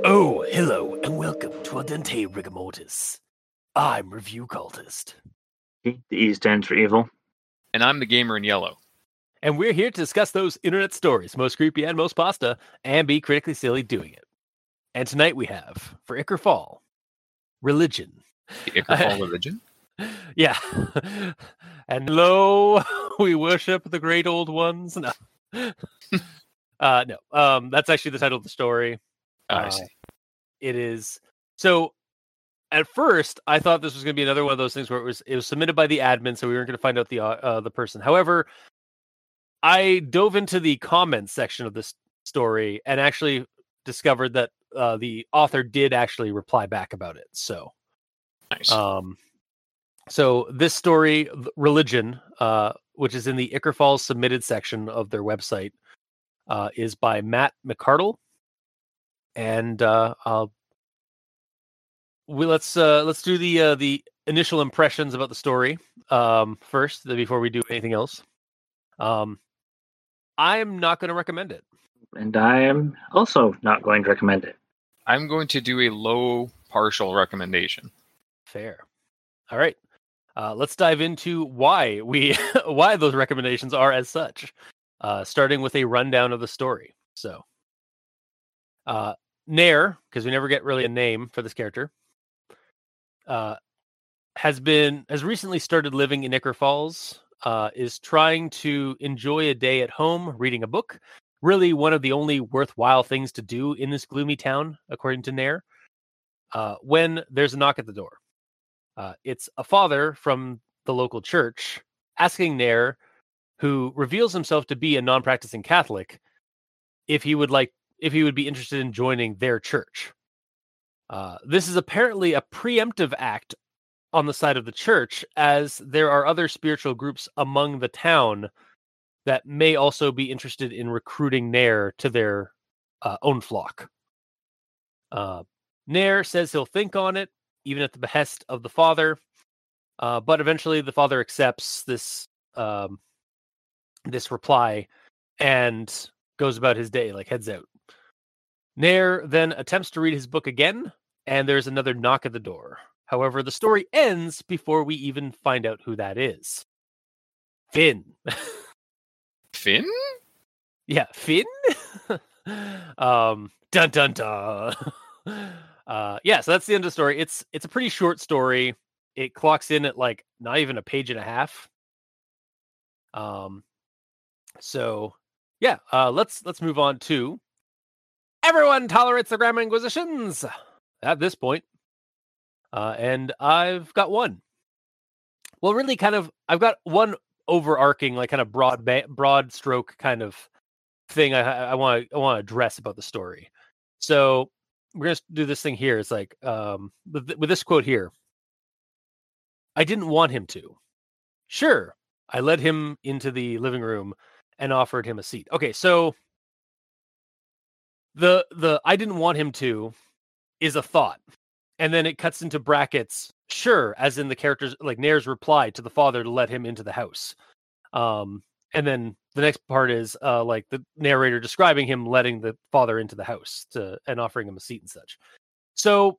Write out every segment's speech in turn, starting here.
Oh, hello, and welcome to Al Dente Rigor Mortis. I'm Review Cultist. The East End for Evil. And I'm the Gamer in Yellow. And we're here to discuss those internet stories, most creepy and most pasta, and be critically silly doing it. And tonight we have, for Ichor Falls, religion. The Ichor Falls religion? Yeah. And lo, we worship the great old ones. No. That's actually the title of the story. I see. It is. So, at first, I thought this was going to be another one of those things where it was submitted by the admin, so we weren't going to find out the person. However, I dove into the comments section of this story and actually discovered that the author did actually reply back about it. So, nice. So this story, religion, which is in the Ichor Falls submitted section of their website, is by Matt McArdle, and let's do the initial impressions about the story first before we do anything else. I'm not going to recommend it, and I am also not going to recommend it. I'm going to do a low partial recommendation. Fair. All right. Let's dive into why those recommendations are as such. Starting with a rundown of the story. So, Nair, because we never get really a name for this character, has recently started living in Ichor Falls, is trying to enjoy a day at home reading a book. Really one of the only worthwhile things to do in this gloomy town, according to Nair, when there's a knock at the door. It's a father from the local church asking Nair, who reveals himself to be a non-practicing Catholic, if he would be interested in joining their church. This is apparently a preemptive act on the side of the church, as there are other spiritual groups among the town that may also be interested in recruiting Nair to their own flock. Nair says he'll think on it, even at the behest of the father, but eventually the father accepts this reply and goes about his day, like heads out. Nair then attempts to read his book again, and there's another knock at the door. However, the story ends before we even find out who that is. Finn. Finn? Yeah, Finn? Dun dun dun. So that's the end of the story. It's a pretty short story. It clocks in at like not even a page and a half. Let's move on to Everyone Tolerates the Grammar Inquisitions at this point. And I've got one. Well, really kind of, I've got one overarching, like kind of broad stroke kind of thing I want to address about the story. So we're going to do this thing here. It's like, with this quote here, "I didn't want him to. Sure. I led him into the living room and offered him a seat." Okay, so the "I didn't want him to" is a thought. And then it cuts into brackets, sure, as in the character's, like Nair's reply to the father to let him into the house. And then the next part is like the narrator describing him letting the father into the house and offering him a seat and such. So,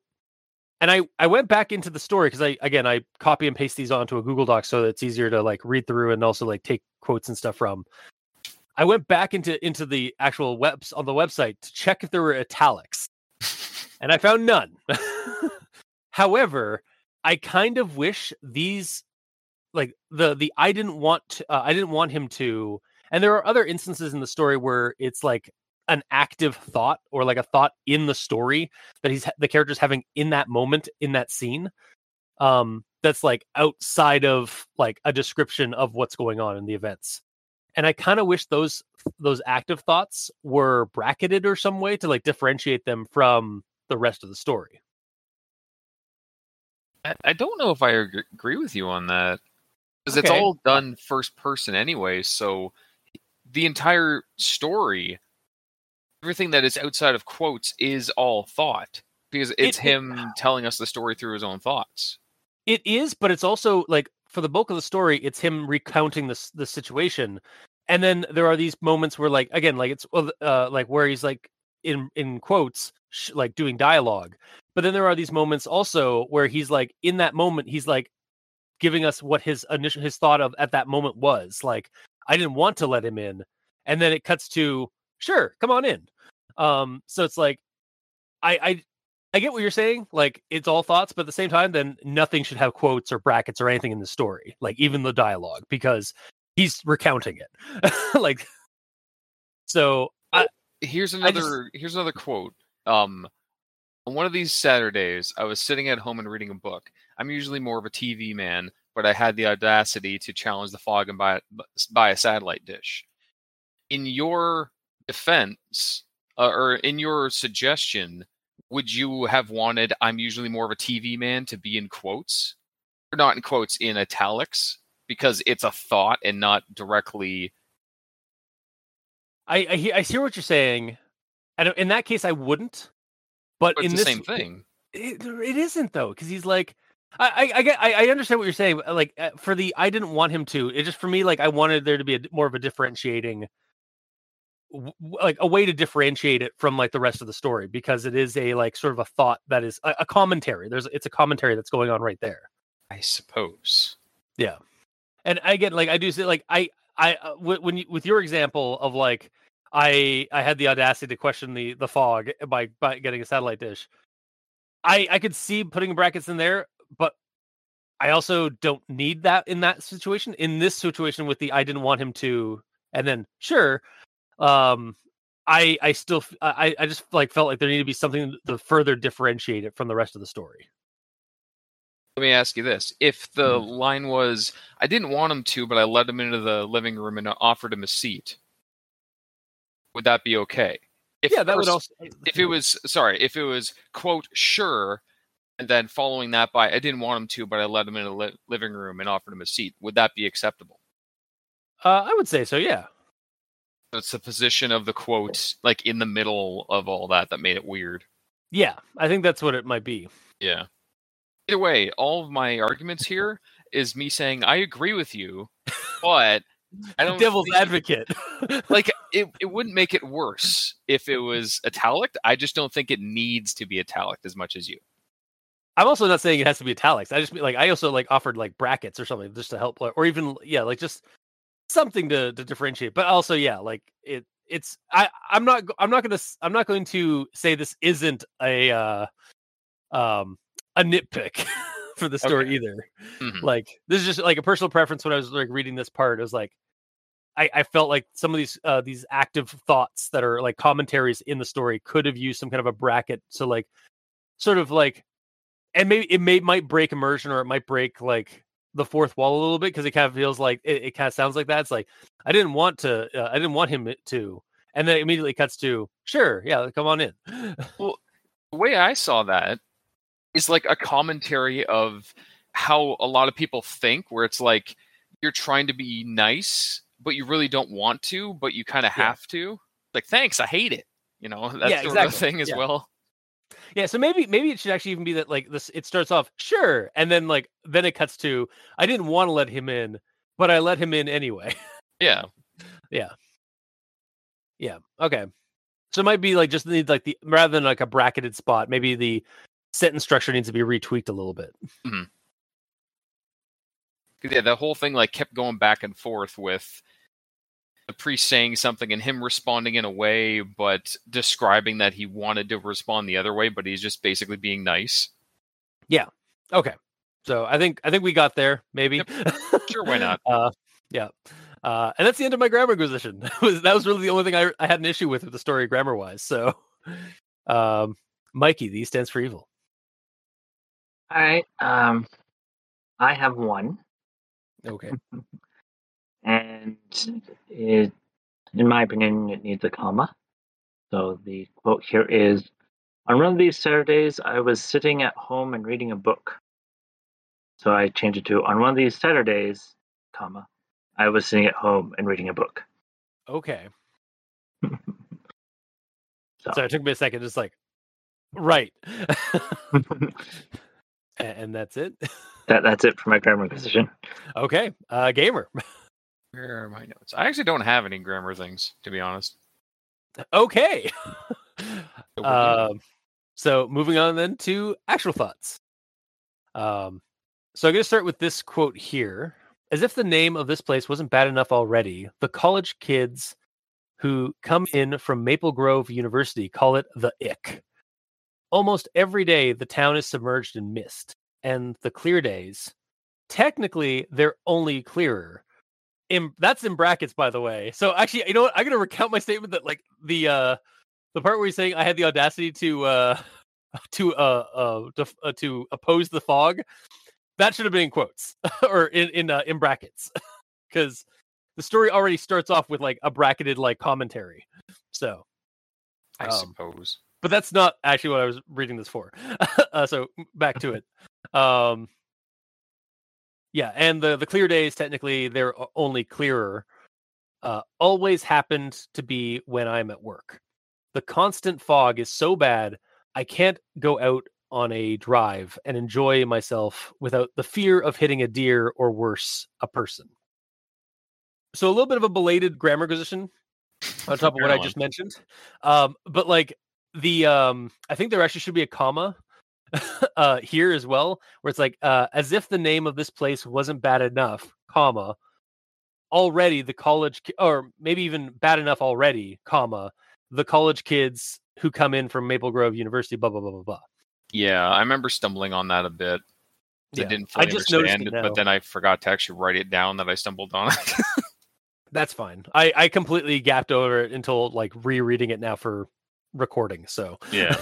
and I went back into the story because I copy and paste these onto a Google Doc so that it's easier to like read through and also like take quotes and stuff from. I went back into the actual webs on the website to check if there were italics, and I found none. However, I kind of wish these, like the I didn't want him to, and there are other instances in the story where it's like an active thought or like a thought in the story that the character's having in that moment, in that scene. That's like outside of like a description of what's going on in the events. And I kind of wish those active thoughts were bracketed or some way to like differentiate them from the rest of the story. I don't know if I agree with you on that, because it's all done first person anyway. So the entire story everything that is outside of quotes is all thought, because it's him telling us the story through his own thoughts. It is, but it's also like for the bulk of the story, it's him recounting the situation. And then there are these moments where, like, again, like it's like where he's like in quotes, like doing dialogue. But then there are these moments also where he's like, in that moment, he's like giving us what his thought of at that moment was. Like, I didn't want to let him in. And then it cuts to, sure, come on in. So it's like, I get what you're saying. Like, it's all thoughts, but at the same time, then nothing should have quotes or brackets or anything in the story. Like, even the dialogue, because he's recounting it. Like, so here's another quote. On one of these Saturdays, I was sitting at home and reading a book. I'm usually more of a TV man, but I had the audacity to challenge the fog and buy a satellite dish. In your defense, or in your suggestion, would you have wanted "I'm usually more of a TV man" to be in quotes, or not in quotes, in italics? Because it's a thought and not directly... I hear what you're saying. And in that case, I wouldn't. But in it's the same thing. It isn't, though, because he's like... I understand what you're saying. But like, for the I didn't want him to. It just, for me, like, I wanted there to be more of a differentiating... like a way to differentiate it from like the rest of the story, because it is a like sort of a thought that is a commentary. It's a commentary that's going on right there, I suppose. Yeah. And I get, like, I do say, like, I when you, with your example of like, I had the audacity to question the fog by getting a satellite dish. I could see putting brackets in there, but I also don't need that in that situation. In this situation with the I didn't want him to, and then sure. I just like felt like there needed to be something to further differentiate it from the rest of the story. Let me ask you this. If the line was, I didn't want him to, but I let him into the living room and offered him a seat, would that be okay? If it was quote, sure, and then following that by, I didn't want him to, but I let him into the living room and offered him a seat, would that be acceptable? I would say so. Yeah. It's the position of the quote, like in the middle of all that made it weird. Yeah, I think that's what it might be. Yeah. Either way, all of my arguments here is me saying I agree with you, but I don't. Devil's advocate. Like it wouldn't make it worse if it was italic. I just don't think it needs to be italic as much as you. I'm also not saying it has to be italics. I just mean, like, I also like offered like brackets or something just to help, or even like just something to differentiate, but also, yeah, like it's I'm not going to say this isn't a nitpick for the story either. Mm-hmm. Like, this is just like a personal preference. When I was like reading this part, it was like I felt like some of these active thoughts that are like commentaries in the story could have used some kind of a bracket. So like, sort of like, and maybe it might break immersion, or it might break like the fourth wall a little bit, because it kind of feels like it kind of sounds like that. It's like, I didn't want him to, and then it immediately cuts to, sure, yeah, come on in. Well, the way I saw that is like a commentary of how a lot of people think, where it's like you're trying to be nice, but you really don't want to, but you kind of have to. Like, thanks, I hate it. You know, that's the thing as well. Yeah, so maybe it should actually even be that, like, this, it starts off, sure, and then like then it cuts to, I didn't want to let him in, but I let him in anyway. Yeah. Okay. So it might be like just need like the, rather than like a bracketed spot, maybe the sentence structure needs to be retweaked a little bit. Mm-hmm. Yeah, the whole thing like kept going back and forth with the priest saying something and him responding in a way, but describing that he wanted to respond the other way, but he's just basically being nice. Yeah. Okay. So I think we got there, maybe. Yep. Sure, why not? Yeah. And that's the end of my grammar inquisition. That was really the only thing I had an issue with the story grammar wise. So Mikey, the East Ends for Evil. All right. I have one. Okay. And it, in my opinion, it needs a comma. So the quote here is, on one of these Saturdays, I was sitting at home and reading a book. So I changed it to, on one of these Saturdays, comma, I was sitting at home and reading a book. Okay. So it took me a second, just like, right. And that's it. That's it for my grammar position. Okay. Gamer. Where are my notes? I actually don't have any grammar things, to be honest. Okay. So moving on then to actual thoughts. So I'm going to start with this quote here. As if the name of this place wasn't bad enough already, the college kids who come in from Maple Grove University call it the Ick. Almost every day, the town is submerged in mist, and the clear days, technically, they're only clearer. That's in brackets, by the way. So actually, you know what? I'm going to recount my statement that, like, the part where you're saying I had the audacity to oppose the fog, that should have been in quotes or in brackets, because the story already starts off with like a bracketed like commentary. So I suppose, but that's not actually what I was reading this for. So back to it. Yeah. And the clear days, technically they're only clearer, always happened to be when I'm at work. The constant fog is so bad, I can't go out on a drive and enjoy myself without the fear of hitting a deer or worse, a person. So a little bit of a belated grammar position on top of what I just mentioned. But like I think there actually should be a comma here as well, where it's like, as if the name of this place wasn't bad enough, comma, already the college, or maybe even bad enough already, comma, the college kids who come in from Maple Grove University, blah, blah, blah, blah, blah. Yeah, I remember stumbling on that a bit. Yeah. I didn't fully understand it, but then I forgot to actually write it down that I stumbled on it. That's fine. I completely gapped over it until like rereading it now for recording. So yeah.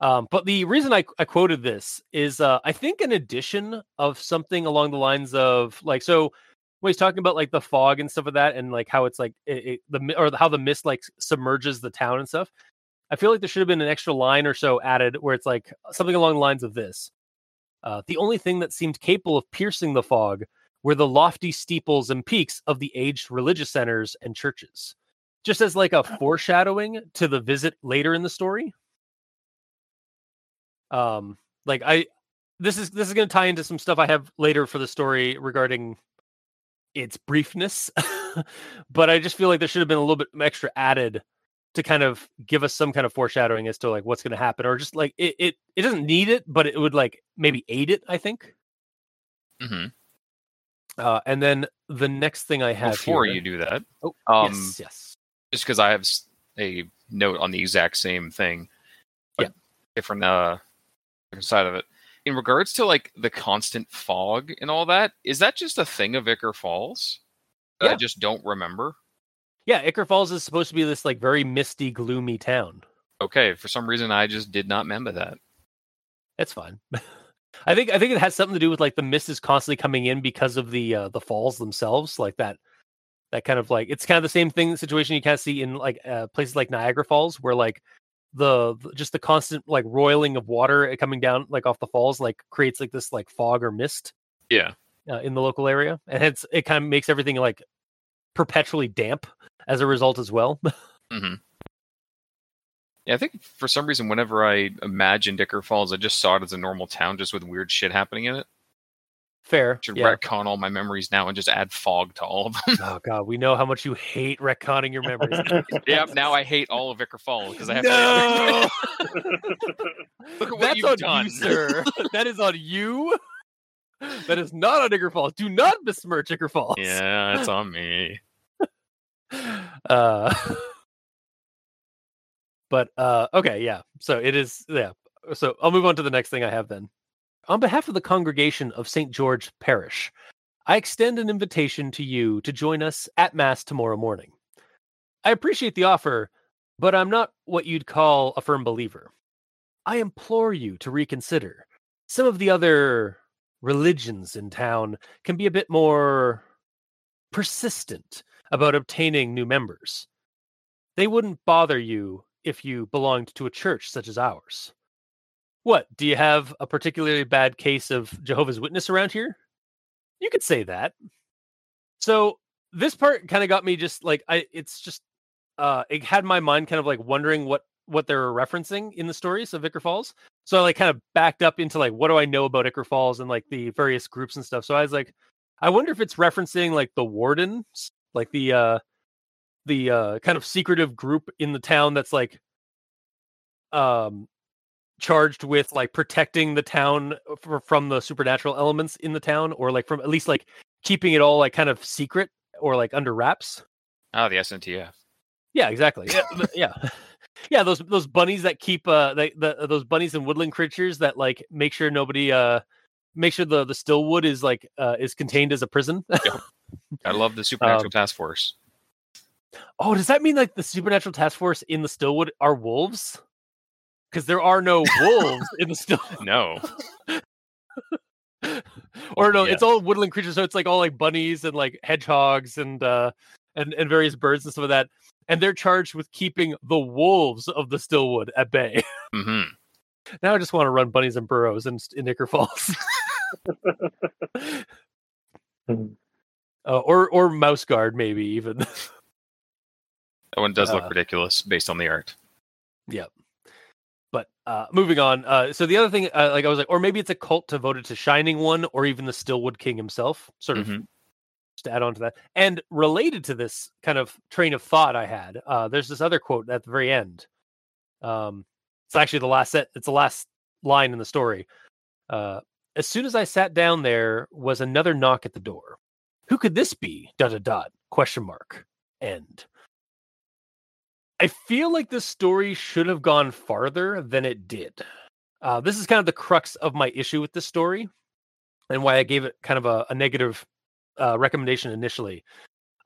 But the reason I quoted this is I think an addition of something along the lines of like, so when he's talking about like the fog and stuff of that, and like how it's like how the mist like submerges the town and stuff. I feel like there should have been an extra line or so added where it's like something along the lines of this. The only thing that seemed capable of piercing the fog were the lofty steeples and peaks of the aged religious centers and churches, just as like a foreshadowing to the visit later in the story. This is going to tie into some stuff I have later for the story regarding its briefness, but I just feel like there should have been a little bit extra added to kind of give us some kind of foreshadowing as to like what's going to happen, or just like it doesn't need it, but it would like maybe aid it, I think. Mm-hmm. And then the next thing I have before here, you do that, yes, just because I have a note on the exact same thing, but different side of it. In regards to like the constant fog and all that, is that just a thing of Ichor Falls? Yeah. I just don't remember. Yeah, Ichor Falls is supposed to be this like very misty, gloomy town. Okay, for some reason I just did not remember that. That's fine. I think it has something to do with like the mist is constantly coming in because of the falls themselves, like that kind of like it's kind of the same thing situation you kind of see in like places like Niagara Falls, where like the constant like roiling of water coming down like off the falls like creates like this like fog or mist. Yeah, in the local area, and it kind of makes everything like perpetually damp as a result as well. Mm-hmm. Yeah, I think for some reason, whenever I imagined Ichor Falls, I just saw it as a normal town, just with weird shit happening in it. Fair. I should retcon all my memories now and just add fog to all of them. Oh god, we know how much you hate retconning your memories. Yeah, now I hate all of Ichor Falls because I have to. Look at what you've done. You, sir. That is on you. That is not on Ichor Falls. Do not besmirch Ichor Falls. Yeah, it's on me. But okay, yeah. So it is, yeah. So I'll move on to the next thing I have then. On behalf of the congregation of St. George Parish, I extend an invitation to you to join us at Mass tomorrow morning. I appreciate the offer, but I'm not what you'd call a firm believer. I implore you to reconsider. Some of the other religions in town can be a bit more persistent about obtaining new members. They wouldn't bother you if you belonged to a church such as ours. What, do you have a particularly bad case of Jehovah's Witness around here? You could say that. So this part kind of got me just like, it's just it had my mind kind of like wondering what they were referencing in the stories of Ichor Falls. So I like kind of backed up into like, what do I know about Ichor Falls and like the various groups and stuff. So I was like, I wonder if it's referencing like the wardens, like the kind of secretive group in the town that's like charged with like protecting the town from the supernatural elements in the town, or like from at least like keeping it all like kind of secret or like under wraps. Oh, the SNTF. Yeah, exactly. Yeah. Yeah, those bunnies that keep those bunnies and woodland creatures that like make sure nobody the Stillwood is like is contained as a prison. Yeah. I love the supernatural task force. Oh, does that mean like the supernatural task force in the Stillwood are wolves? Because there are no wolves in the Stillwood. No. Or no, yeah. It's all woodland creatures, so it's like all like bunnies and like hedgehogs and various birds and stuff like that. And they're charged with keeping the wolves of the Stillwood at bay. Mm-hmm. Now I just want to run bunnies and burrows in Ichor Falls. or Mouse Guard, maybe, even. That one does look ridiculous based on the art. Yeah. But moving on. So the other thing, like I was like, or maybe it's a cult devoted to Shining One or even the Stillwood King himself, sort of. Mm-hmm. To add on to that, and related to this kind of train of thought I had, there's this other quote at the very end. It's actually it's the last line in the story. As soon as I sat down, there was another knock at the door. Who could this be? ... ? End. I feel like this story should have gone farther than it did. This is kind of the crux of my issue with this story and why I gave it kind of a negative recommendation initially.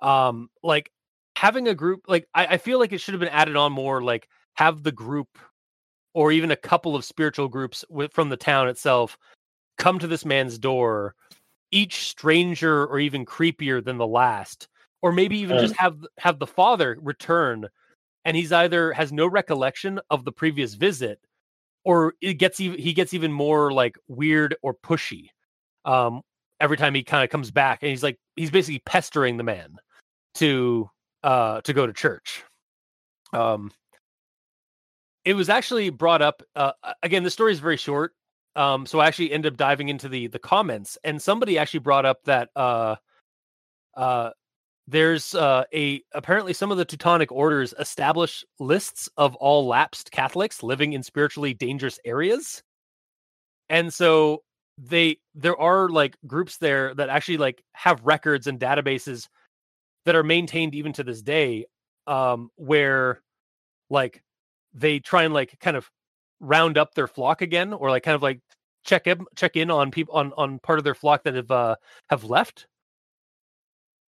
Like having a group, like I feel like it should have been added on more, like have the group or even a couple of spiritual groups from the town itself come to this man's door, each stranger or even creepier than the last, or maybe even just have the father return, and he's either has no recollection of the previous visit, or he gets even more like weird or pushy every time he kind of comes back, and he's basically pestering the man to go to church. It was actually brought up again. The story is very short, so I actually ended up diving into the comments, and somebody actually brought up that there's apparently some of the Teutonic orders establish lists of all lapsed Catholics living in spiritually dangerous areas, and so. There are like groups there that actually like have records and databases that are maintained even to this day, where like they try and like kind of round up their flock again, or like kind of like check in on people on part of their flock that have left.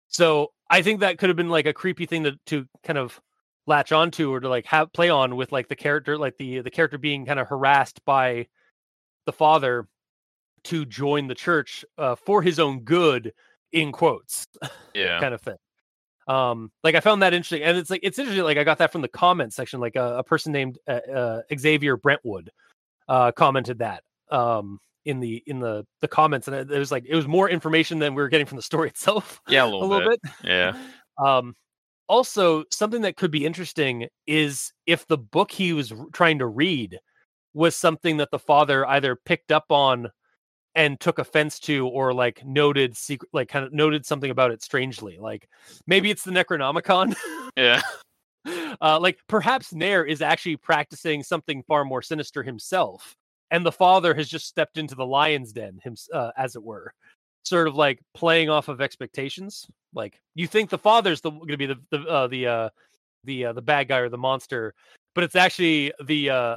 So I think that could have been like a creepy thing to kind of latch onto, or to like have play on with like the character, like the character being kind of harassed by the father to join the church for his own good, in quotes. Yeah. Kind of thing. Like I found that interesting. And it's interesting. Like I got that from the comment section, like a person named Xavier Brentwood commented that in the comments. And it was more information than we were getting from the story itself. Yeah. A little bit. Yeah. Also something that could be interesting is if the book he was trying to read was something that the father either picked up on and took offense to, or like noted something about it strangely. Like maybe it's the Necronomicon. Yeah. Like perhaps Nair is actually practicing something far more sinister himself, and the father has just stepped into the lion's den, as it were, sort of like playing off of expectations. Like you think the father's going to be the bad guy or the monster, but it's actually the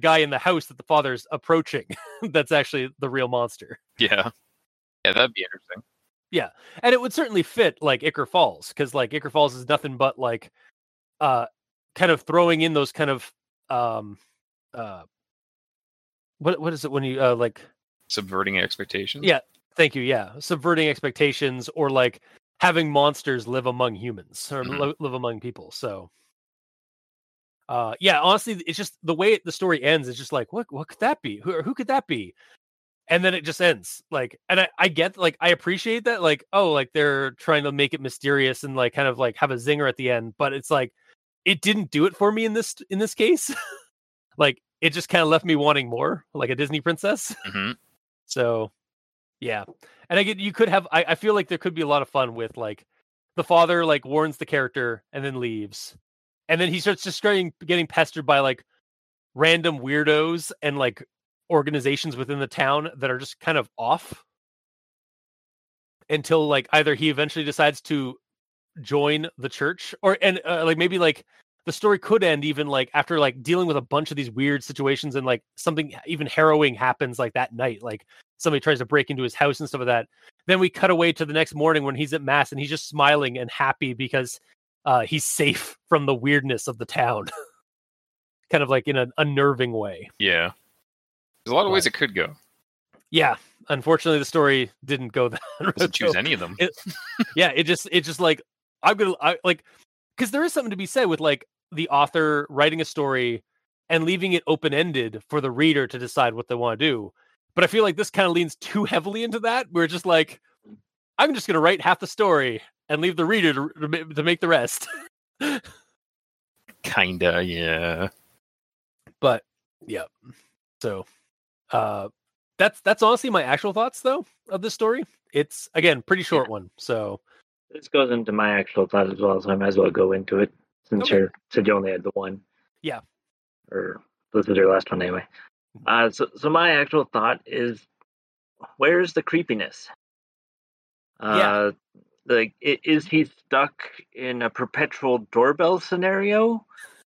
guy in the house that the father's approaching that's actually the real monster. Yeah, that'd be interesting. Yeah, and it would certainly fit like Ichor Falls, because like Ichor Falls is nothing but like kind of throwing in those kind of what is it when you like subverting expectations? Yeah, thank you. Yeah, subverting expectations, or like having monsters live among humans, or live among people. So yeah, honestly, it's just the way the story ends. It's just like, what could that be? Who could that be? And then it just ends. Like, and I get, like, I appreciate that. Like, oh, like they're trying to make it mysterious and like kind of like have a zinger at the end. But it's like it didn't do it for me in this case. Like, it just kind of left me wanting more, like a Disney princess. Mm-hmm. So, yeah. And I get, you could have, I feel like there could be a lot of fun with, like, the father, like, warns the character and then leaves. And then he starts just getting pestered by, like, random weirdos and, like, organizations within the town that are just kind of off. Until, like, either he eventually decides to join the church, or, and, like, maybe, like, the story could end even, like, after, like, dealing with a bunch of these weird situations and, like, something even harrowing happens, like, that night. Like, somebody tries to break into his house and stuff like that. Then we cut away to the next morning when he's at mass and he's just smiling and happy because he's safe from the weirdness of the town. Kind of, like, in an unnerving way. Yeah. There's a lot of ways it could go. Yeah. Unfortunately, the story didn't go that route. Doesn't choose any of them. It just, like, I'm gonna, because there is something to be said with, like, the author writing a story and leaving it open-ended for the reader to decide what they want to do. But I feel like this kind of leans too heavily into that. We're just like, I'm just going to write half the story and leave the reader to make the rest. Kinda, yeah. But, yeah. So, that's honestly my actual thoughts, though, of this story. It's, again, pretty short one, so... This goes into my actual thought as well, so I might as well go into it, since you said you only had the one. Yeah. Or this is your last one anyway. So my actual thought is, where's the creepiness? Like, is he stuck in a perpetual doorbell scenario,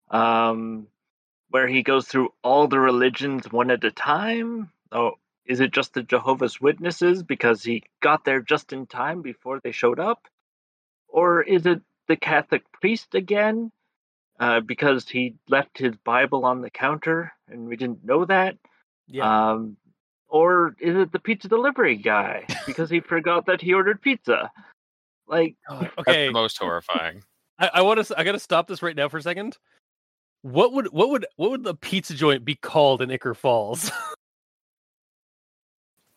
where he goes through all the religions one at a time? Oh, is it just the Jehovah's Witnesses because he got there just in time before they showed up? Or is it the Catholic priest again, because he left his Bible on the counter and we didn't know that? Yeah. Or is it the pizza delivery guy because he forgot that he ordered pizza? Like, that's the most horrifying. I gotta stop this right now for a second. What would the pizza joint be called in Ichor Falls?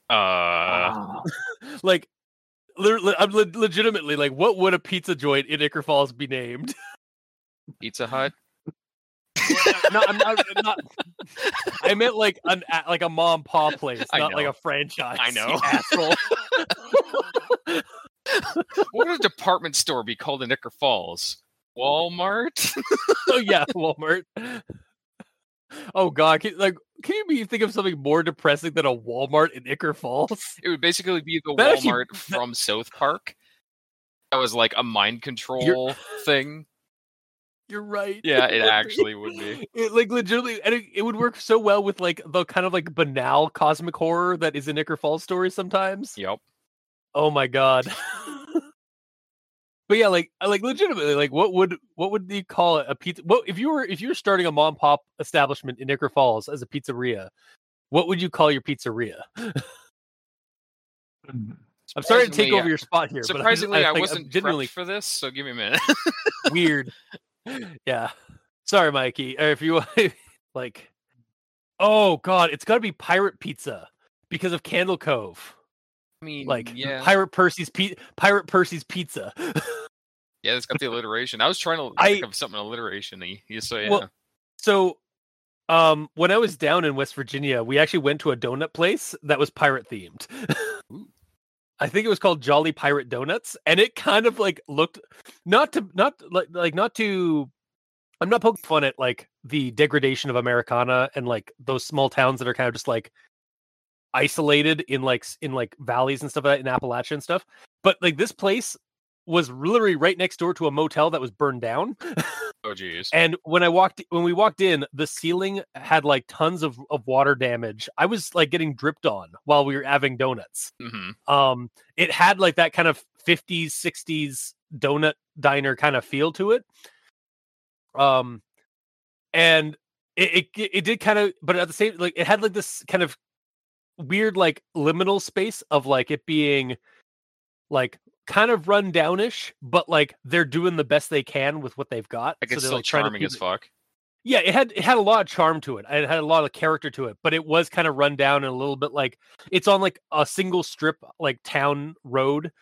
Like. I'm legitimately like, what would a pizza joint in Ichor Falls be named? Pizza Hut. No, I'm not. I meant like a mom pa place, not like a franchise. I know. Asshole. What would a department store be called in Ichor Falls? Walmart. Oh yeah, Walmart. Oh god, can you think of something more depressing than a Walmart in Ichor Falls? It would basically be the Walmart from South Park. That was like a mind control thing. You're right. Yeah, it actually would be. It, like, legitimately, and it would work so well with, like, the kind of, like, banal cosmic horror that is in Ichor Falls stories sometimes. Yep. Oh my god. But yeah, like legitimately, like, what would you call it, a pizza? What if you were starting a mom pop establishment in Ichor Falls as a pizzeria? What would you call your pizzeria? I'm sorry to take over your spot here. Surprisingly, but I wasn't prepped for this, so give me a minute. Weird. Yeah. Sorry, Mikey. Or if you like, oh god, it's got to be Pirate Pizza because of Candle Cove. I mean, like, yeah. Pirate Percy's Pizza. Yeah, that's got the alliteration. I was trying to think of something alliteration-y. So, yeah. Well, so, when I was down in West Virginia, we actually went to a donut place that was pirate-themed. I think it was called Jolly Pirate Donuts, and it kind of, like, looked... I'm not poking fun at, like, the degradation of Americana and, like, those small towns that are kind of just, like, isolated in valleys and stuff like that, in Appalachia and stuff, but like this place was literally right next door to a motel that was burned down. Oh geez. And when we walked in, the ceiling had like tons of water damage. I was like getting dripped on while we were having donuts. Mm-hmm. It had like that kind of 50s 60s donut diner kind of feel to it, and it did kind of, but at the same, like, it had like this kind of weird, like, liminal space of like it being like kind of run downish, but like they're doing the best they can with what they've got. Like, it's so still like charming as fuck. Yeah, it had a lot of charm to it. It had a lot of character to it, but it was kind of run down and a little bit like it's on like a single strip, like town road,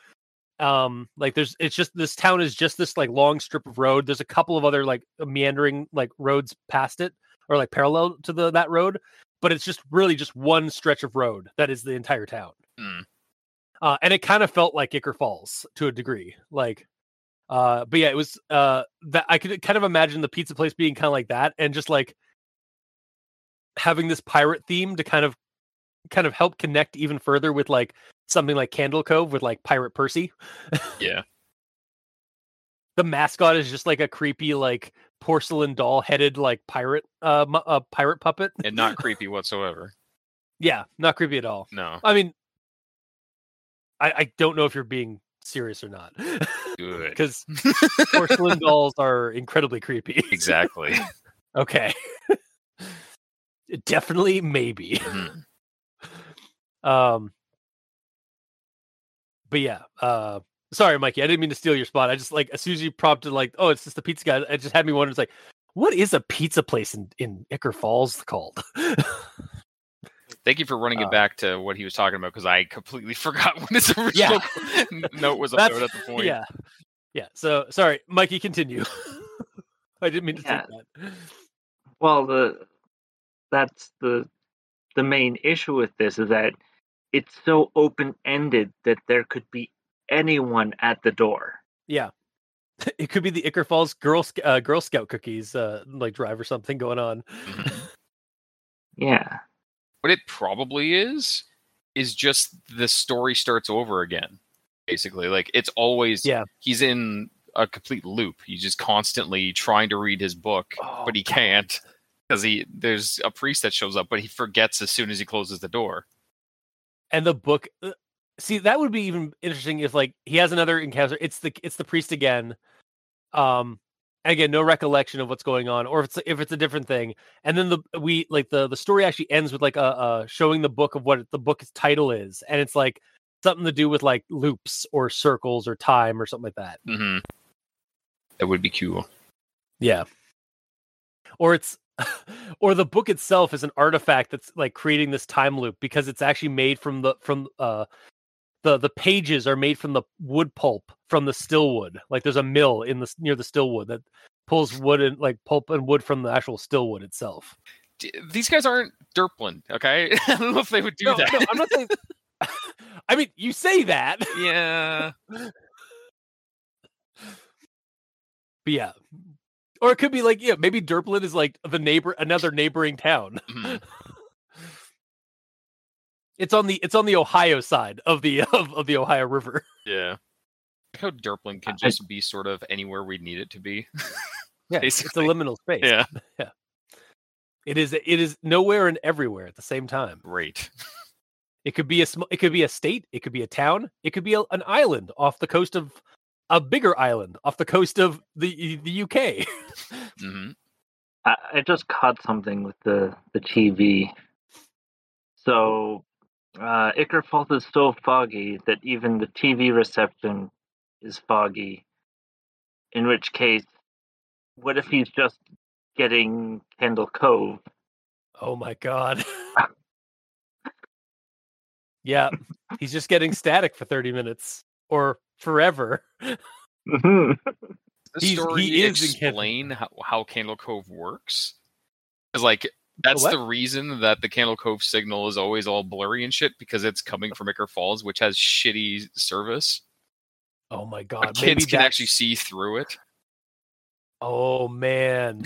Like there's, it's just, this town is just this like long strip of road. There's a couple of other like meandering like roads past it, or like parallel to the, that road, but it's just really just one stretch of road that is the entire town. Mm. And it kind of felt like Ichor Falls to a degree, like, but yeah, it was, that I could kind of imagine the pizza place being kind of like that. And just like having this pirate theme to kind of help connect even further with like something like Candle Cove with like Pirate Percy. Yeah. The mascot is just like a creepy, like porcelain doll headed, like pirate puppet. And not creepy whatsoever. Yeah. Not creepy at all. No. I mean, I don't know if you're being serious or not. Good. Because porcelain dolls are incredibly creepy. Exactly. Okay. Definitely. Maybe. Mm-hmm. But yeah, sorry, Mikey, I didn't mean to steal your spot. I just like, as soon as you prompted like, oh, it's just the pizza guy, it just had me wondering, it's like, what is a pizza place in Ichor Falls called? Thank you for running it back to what he was talking about, because I completely forgot when his original note was uploaded at the point. Yeah, yeah. So sorry, Mikey, continue. I didn't mean to take that. Well, that's the main issue with this is that it's so open-ended that there could be anyone at the door. Yeah. It could be the Ichor Falls Girl Scout cookies like drive or something going on. Yeah. What it probably is just the story starts over again, basically. Like, it's always... Yeah. He's in a complete loop. He's just constantly trying to read his book, but he can't, because there's a priest that shows up, but he forgets as soon as he closes the door. And the book, see, that would be even interesting if like he has another encounter. It's the priest again. Again, no recollection of what's going on, or if it's a different thing. And then the story actually ends with like a showing the book of what the book's title is, and it's like something to do with like loops or circles or time or something like that. Mm-hmm. That would be cool. Yeah. Or the book itself is an artifact that's like creating this time loop, because it's actually made from the pages are made from the wood pulp from the Stillwood. Like there's a mill near the Stillwood that pulls wood and like pulp and wood from the actual Stillwood itself. These guys aren't Derplin, okay? I don't know if they would do that. No, I'm not saying. I mean, you say that. Yeah. But yeah. Or it could be like, yeah, maybe Derplin is like another neighboring town. Mm. It's on the Ohio side of the Ohio River. Yeah, how Derplin can just be sort of anywhere we need it to be. Yeah, basically. It's a liminal space. Yeah, yeah. It is nowhere and everywhere at the same time. Great. It could be it could be a state. It could be a town. It could be an island off the coast of. A bigger island off the coast of the UK. Mm-hmm. I just caught something with the TV. So Ichor Falls is so foggy that even the TV reception is foggy. In which case, what if he's just getting Candle Cove? Oh my god. Yeah, he's just getting static for 30 minutes. Or forever. Mm-hmm. Does the story explain how Candle Cove works? Because like that's the reason that the Candle Cove signal is always all blurry and shit, because it's coming from Ichor Falls, which has shitty service. Oh my god! But kids can actually see through it. Oh man,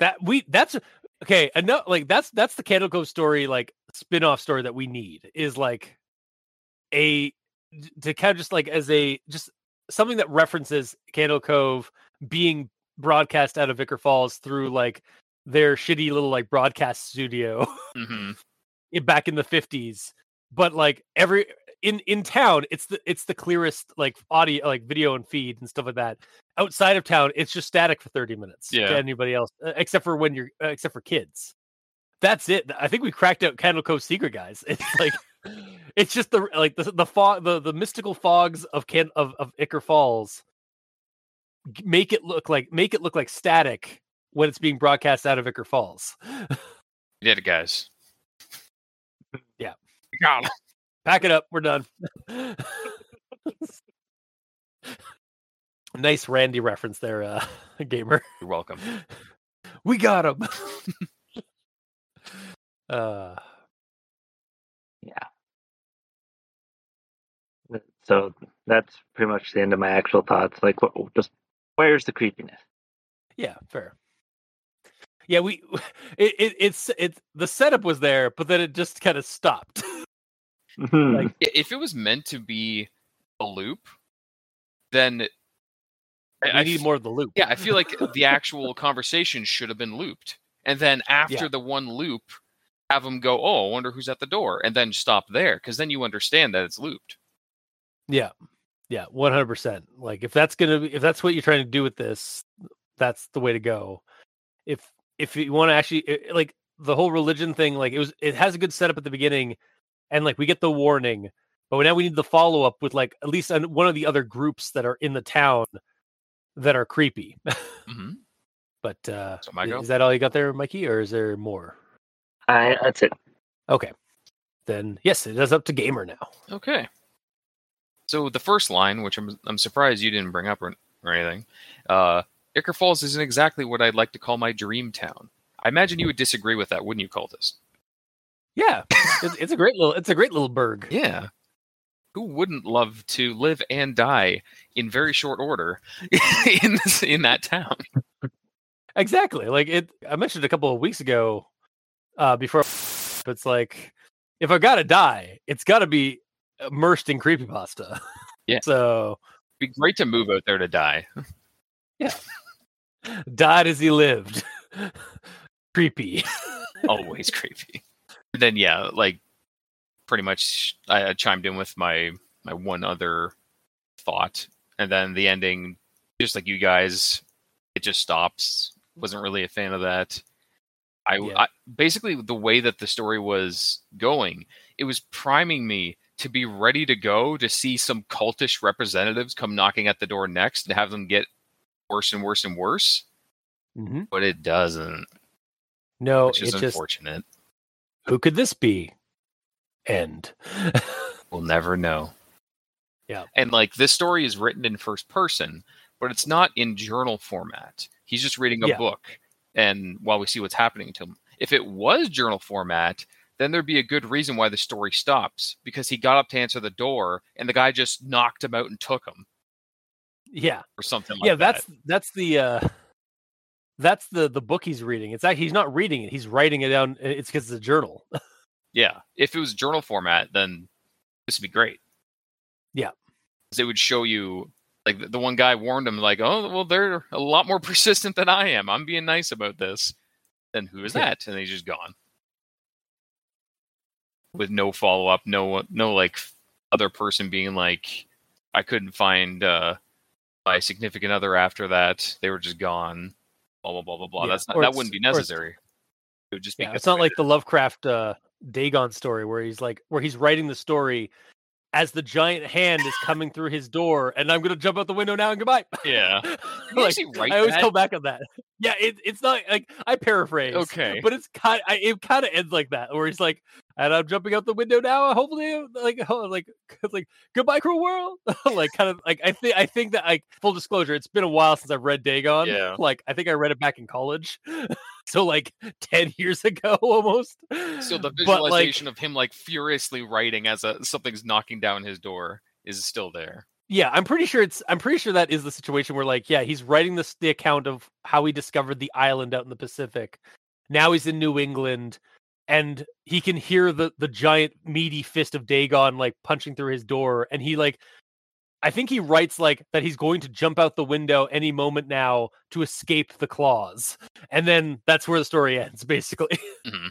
that's okay. Enough. Like that's the Candle Cove story, like spin-off story that we need is like a. To kind of just like as a just something that references Candle Cove being broadcast out of Ichor Falls through like their shitty little like broadcast studio. Mm-hmm. Back in the 50s, but like every in town it's the clearest like audio, like video and feed and stuff like that. Outside of town, it's just static for 30 minutes. Yeah. To anybody else except for kids. That's it. I think we cracked out Candle Cove's secret, guys. It's like it's just the like the fog, the mystical fogs of Ichor Falls make it look like static when it's being broadcast out of Ichor Falls. You did it, guys. Yeah. Pack it up. We're done. Nice Randy reference there, Gamer. You're welcome. We got him. Yeah. So that's pretty much the end of my actual thoughts. Like, just where's the creepiness? Yeah, fair. Yeah, it's the setup was there, but then it just kind of stopped. Like, if it was meant to be a loop, then I need more of the loop. Yeah, I feel like the actual conversation should have been looped. And then after the one loop, have them go, oh, I wonder who's at the door. And then stop there, because then you understand that it's looped. Yeah. Yeah, 100%. Like, if that's what you're trying to do with this, that's the way to go. If you want to actually, like, the whole religion thing, like, it has a good setup at the beginning, and, like, we get the warning, but now we need the follow-up with, like, at least one of the other groups that are in the town that are creepy. Mm-hmm. But is that all you got there, Mikey, or is there more? That's it. Okay. Then, yes, it is up to Gamer now. Okay. So the first line, which I'm surprised you didn't bring up or anything, Ichor Falls isn't exactly what I'd like to call my dream town. I imagine you would disagree with that, wouldn't you, Cultist? Yeah, it's a great little burg. Yeah, who wouldn't love to live and die in very short order in that town? Exactly. Like I mentioned a couple of weeks ago. Before it's like, if I gotta die, it's gotta be immersed in creepypasta. Yeah. So it'd be great to move out there to die. Yeah. Died as he lived. Creepy. Always creepy. And then, yeah, like, pretty much I chimed in with my one other thought. And then the ending, just like you guys, it just stops. Wasn't really a fan of that. I basically, the way that the story was going, it was priming me to be ready to go to see some cultish representatives come knocking at the door next and have them get worse and worse and worse. Mm-hmm. But it doesn't. No, which is unfortunate. Who could this be? End. We'll never know. Yeah. And like, this story is written in first person, but it's not in journal format. He's just reading a book, and while we see what's happening to him. If it was journal format, then there'd be a good reason why the story stops, because he got up to answer the door and the guy just knocked him out and took him. Yeah. Or something like that. Yeah, that's the book he's reading. It's actually, he's not reading it. He's writing it down. It's because it's a journal. Yeah. If it was journal format, then this would be great. Yeah. Because it would show you, like, the one guy warned him, like, oh, well, they're a lot more persistent than I am. I'm being nice about this. Then who is that? And he's just gone. With no follow-up, no like, other person being like, I couldn't find my significant other after that. They were just gone. Blah, blah, blah, blah, blah. Yeah, that wouldn't be necessary. It would just be it's not like the Lovecraft Dagon story where he's writing the story as the giant hand is coming through his door, and I'm going to jump out the window now and goodbye. Yeah. Like, I always come back on that. Yeah, it's not like I paraphrase. Okay. But it kind of ends like that, where he's like, and I'm jumping out the window now. Hopefully, like goodbye, cruel world. Like, kind of like, I think that, like, full disclosure, it's been a while since I've read Dagon. Yeah. Like, I think I read it back in college, so like 10 years ago almost. So the visualization of him like furiously writing as something's knocking down his door is still there. Yeah, I'm pretty sure that is the situation where, like, yeah, he's writing the account of how he discovered the island out in the Pacific. Now he's in New England. And he can hear the giant meaty fist of Dagon, like, punching through his door. And he, like, I think he writes, like, that he's going to jump out the window any moment now to escape the claws. And then that's where the story ends, basically. Mm-hmm.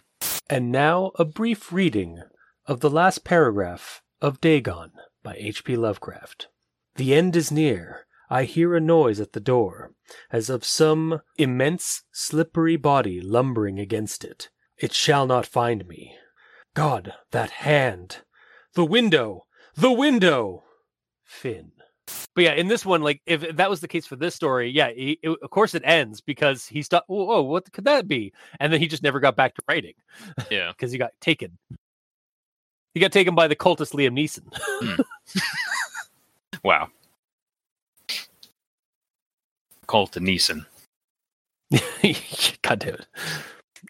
And now a brief reading of the last paragraph of Dagon by H.P. Lovecraft. The end is near. I hear a noise at the door, as of some immense slippery body lumbering against it. It shall not find me. God, that hand! The window! The window! Finn. But yeah, in this one, like, if that was the case for this story, yeah, of course it ends, because he stopped, whoa, what could that be? And then he just never got back to writing. Yeah. Because he got taken. He got taken by the cultist Liam Neeson. Wow. Cult and Neeson. God damn it.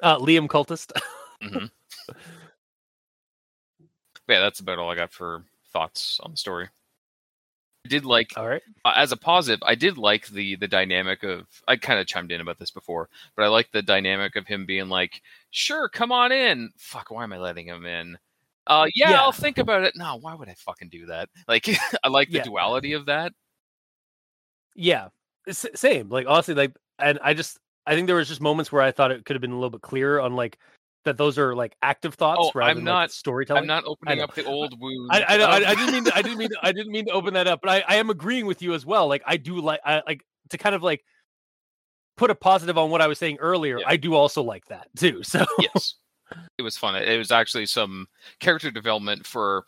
Liam Cultist. Mm-hmm. Yeah, that's about all I got for thoughts on the story. I did like, all right. As a positive, I did like the dynamic of, I kind of chimed in about this before, but I like the dynamic of him being like, sure, come on in. Fuck, why am I letting him in? Yeah, I'll think about it. No, why would I fucking do that? Like, I like the duality of that. Yeah, same. Like, honestly, like, and I think there was just moments where I thought it could have been a little bit clearer on, like, that those are like active thoughts rather than storytelling. I'm not opening up the old wounds. I didn't mean to open that up, but I am agreeing with you as well. Like I do like to kind of like put a positive on what I was saying earlier. Yeah. I do also like that too. So yes, it was fun. It was actually some character development for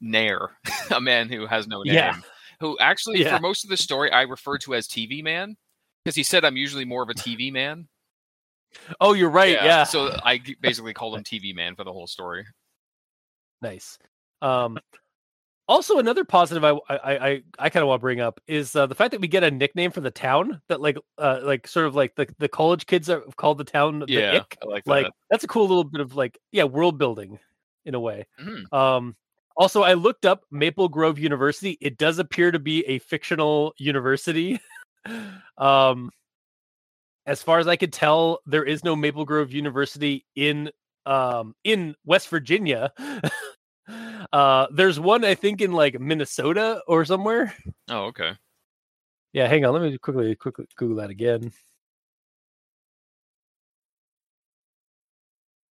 Nair, a man who has no name, who actually for most of the story I refer to as TV Man because he said I'm usually more of a TV man. Oh, you're right. Yeah. So I basically called him TV Man for the whole story. Nice. Also, another positive I kind of want to bring up is the fact that we get a nickname for the town that like sort of like the college kids are called the town. Yeah, the Ick. I like that. Like that's a cool little bit of like world building in a way. Mm-hmm. Also, I looked up Maple Grove University. It does appear to be a fictional university. As far as I could tell, there is no Maple Grove University in West Virginia. There's one, I think, in like Minnesota or somewhere. Oh, okay. Yeah, hang on. Let me quickly Google that again.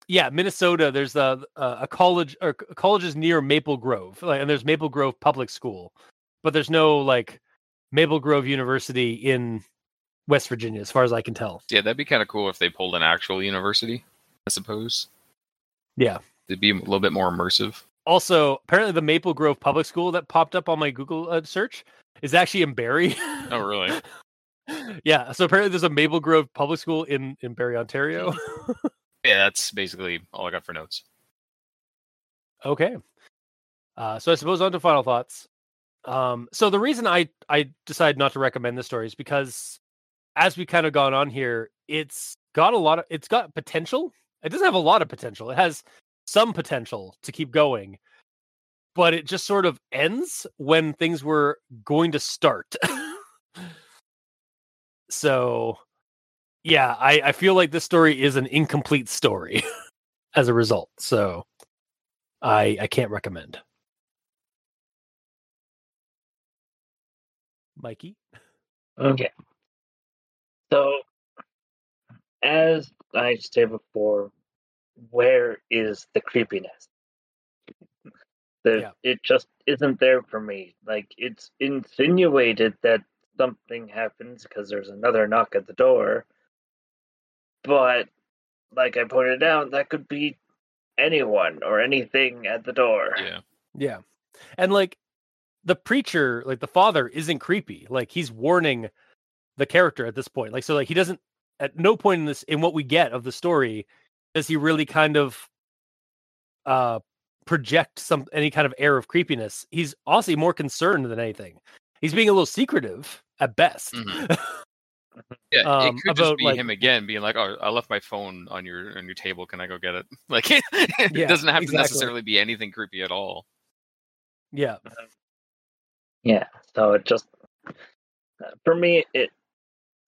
Yeah, Minnesota. There's a college or colleges near Maple Grove, and there's Maple Grove Public School, but there's no like Maple Grove University in West Virginia, as far as I can tell. Yeah, that'd be kind of cool if they pulled an actual university, I suppose. Yeah. It'd be a little bit more immersive. Also, apparently the Maple Grove Public School that popped up on my Google search is actually in Barrie. Oh, really? Yeah, so apparently there's a Maple Grove Public School in Barrie, Ontario. Yeah, that's basically all I got for notes. Okay. So I suppose on to final thoughts. So the reason I decided not to recommend this story is because as we kind of gone on here, it's got potential. It doesn't have a lot of potential. It has some potential to keep going, but it just sort of ends when things were going to start. So yeah, I feel like this story is an incomplete story as a result. So I can't recommend. Mikey. Okay. So, as I said before, where is the creepiness? It just isn't there for me. Like, it's insinuated that something happens because there's another knock at the door. But, like I pointed out, that could be anyone or anything at the door. Yeah. Yeah. And, like, the preacher, like, the father isn't creepy. Like, he's warning the character at this point, like, so like he doesn't, at no point in this, in what we get of the story, does he really kind of project any kind of air of creepiness. He's honestly more concerned than anything. He's being a little secretive at best. Mm-hmm. Yeah, it could just be like, him again being like, "Oh, I left my phone on your table. Can I go get it?" Like, it doesn't have to necessarily be anything creepy at all. Yeah, yeah. So it just, for me, it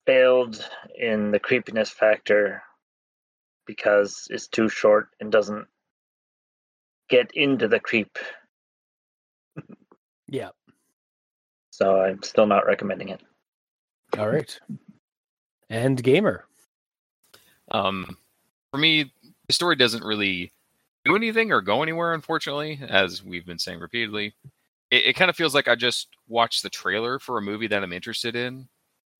failed in the creepiness factor because it's too short and doesn't get into the creep. Yeah. So I'm still not recommending it. All right. And Gamer. For me, the story doesn't really do anything or go anywhere, unfortunately, as we've been saying repeatedly. It kind of feels like I just watched the trailer for a movie that I'm interested in,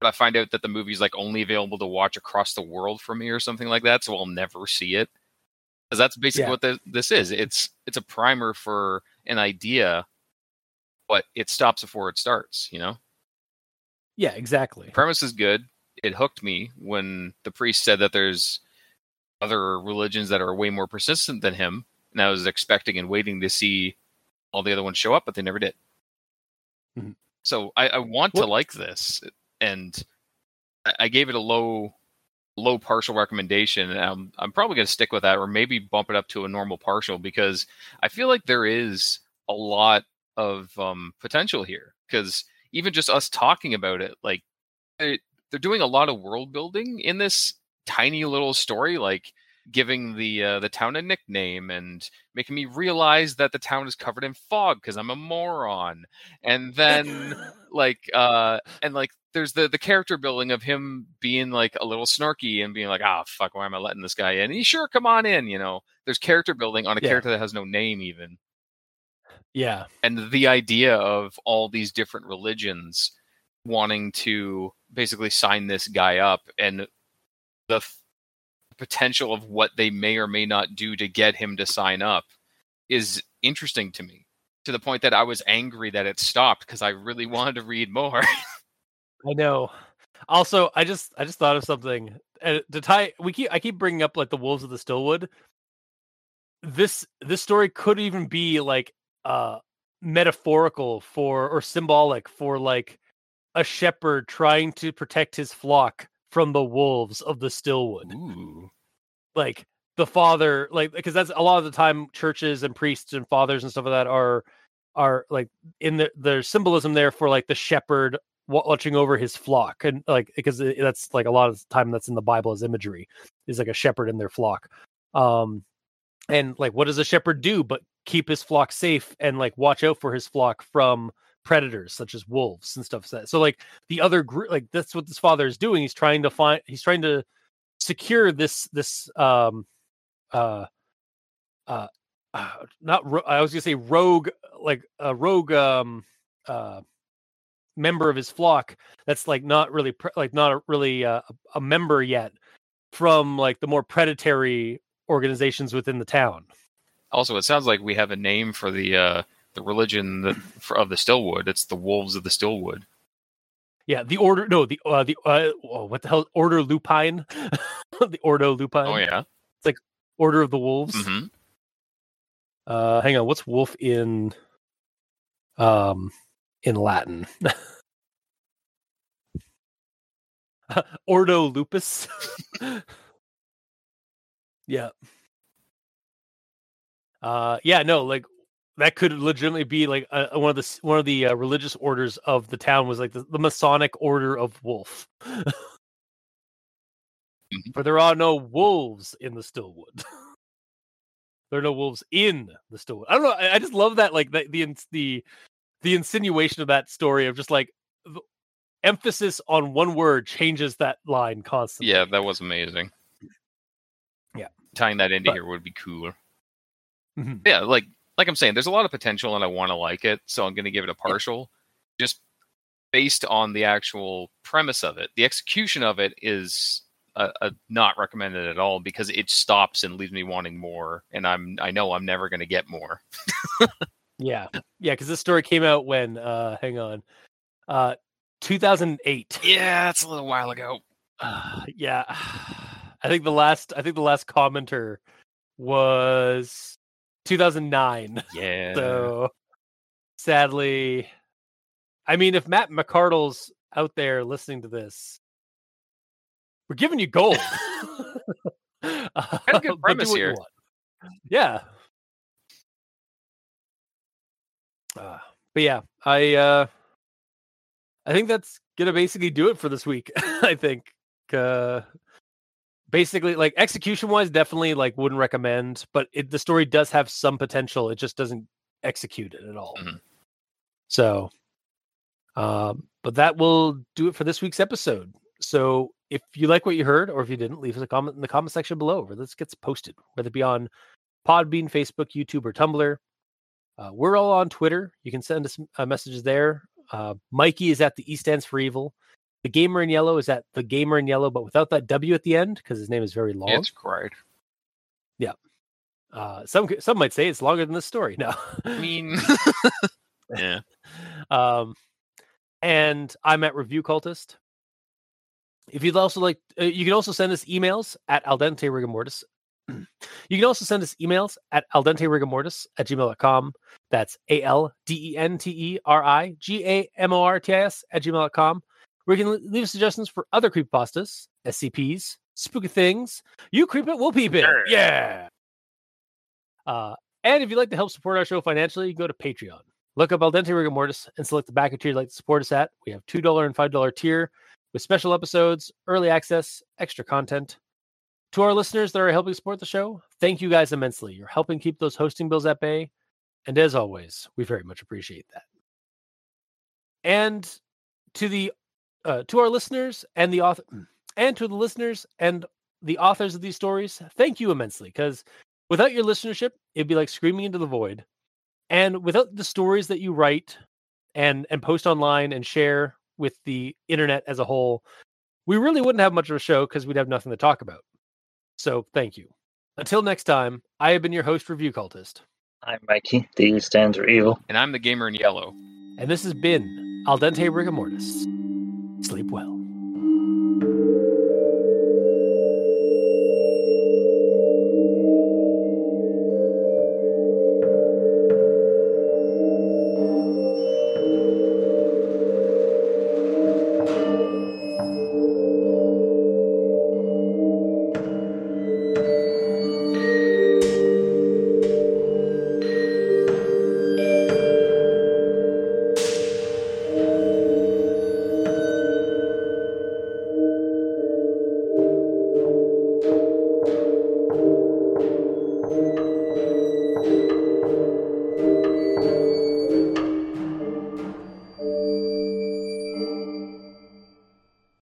but I find out that the movie's like only available to watch across the world from me or something like that, so I'll never see it. Because that's basically what this is. It's a primer for an idea, but it stops before it starts, you know? Yeah, exactly. The premise is good. It hooked me when the priest said that there's other religions that are way more persistent than him, and I was expecting and waiting to see all the other ones show up, but they never did. Mm-hmm. So I want to like this, and I gave it a low partial recommendation, and I'm probably going to stick with that, or maybe bump it up to a normal partial, because I feel like there is a lot of potential here. Because even just us talking about it, like they're doing a lot of world building in this tiny little story, like giving the town a nickname and making me realize that the town is covered in fog because I'm a moron. And then there's the character building of him being like a little snarky and being like, ah, fuck, why am I letting this guy in? And he sure, come on in, you know. There's character building on a character that has no name even. Yeah. And the idea of all these different religions wanting to basically sign this guy up, and the potential of what they may or may not do to get him to sign up is interesting to me, to the point that I was angry that it stopped because I really wanted to read more. I know. Also, I just thought of something to tie. I keep bringing up like the Wolves of the Stillwood. This story could even be like metaphorical for, or symbolic for, like a shepherd trying to protect his flock from the wolves of the Stillwood. Ooh. Like the father, like, because that's a lot of the time churches and priests and fathers and stuff like that are like in their symbolism there for like the shepherd watching over his flock, and like because that's like a lot of the time that's in the Bible as imagery, is like a shepherd and their flock. And like, what does a shepherd do but keep his flock safe and like watch out for his flock from predators such as wolves and stuff. So like the other group, like that's what this father is doing. He's trying to secure this member of his flock. That's like not really a member yet, from like the more predatory organizations within the town. Also, it sounds like we have a name for the religion of the Stillwood. It's the Wolves of the Stillwood. Yeah, the Order... No, what the hell? Order Lupine? The Ordo Lupine? Oh, yeah. It's like Order of the Wolves. Mm-hmm. Hang on, what's wolf in Latin? Ordo Lupus? Yeah. That could legitimately be like one of the religious orders of the town was like the Masonic Order of Wolf, but there are no wolves in the Stillwood. There are no wolves in the Stillwood. I don't know. I just love that, like the insinuation of that story, of just like the emphasis on one word changes that line constantly. Yeah, that was amazing. Yeah, tying that into here would be cooler. Mm-hmm. Yeah, like. Like I'm saying, there's a lot of potential and I want to like it, so I'm going to give it a partial just based on the actual premise of it. The execution of it is not recommended at all, because it stops and leaves me wanting more, and I know I'm never going to get more. yeah, because this story came out when 2008. Yeah, that's a little while ago. Yeah, I think the last commenter was 2009. Yeah. So sadly, I mean, if Matt McArdle's out there listening to this, we're giving you gold. That's a good premise here. Yeah. But yeah, I think that's gonna basically do it for this week. I think. Basically, like execution-wise, definitely like wouldn't recommend. But the story does have some potential; it just doesn't execute it at all. Mm-hmm. So, but that will do it for this week's episode. So, if you like what you heard, or if you didn't, leave us a comment in the comment section below, where this gets posted, whether it be on Podbean, Facebook, YouTube, or Tumblr. We're all on Twitter. You can send us messages there. Mikey is at the E Stands for Evil. The Gamer in Yellow is at the Gamer in Yellow, but without that W at the end, because his name is very long. It's great. Yeah. Some might say it's longer than this story. No. I mean, yeah. And I'm at Review Cultist. If you'd also like, you can also send us emails at Al Dente Rigor Mortis You can also send us emails at aldenterigormortis@gmail.com. That's aldenterigormortis@gmail.com. Where you can leave suggestions for other creepypastas, SCPs, spooky things. You creep it, we'll peep it. Yeah. And if you'd like to help support our show financially, you can go to Patreon. Look up Al Dente Rigor Mortis and select the backer tier you'd like to support us at. We have $2 and $5 tier with special episodes, early access, extra content. To our listeners that are helping support the show, thank you guys immensely. You're helping keep those hosting bills at bay. And as always, we very much appreciate that. And to our listeners and the author, and to the listeners and the authors of these stories, thank you immensely, because without your listenership, it'd be like screaming into the void. And without the stories that you write and post online and share with the internet as a whole, we really wouldn't have much of a show because we'd have nothing to talk about. So thank you. Until next time, I have been your host, Review Cultist. I'm Mikey, the East End for Evil. And I'm the Gamer in Yellow. And this has been Al Dente Rigor Mortis. Sleep well.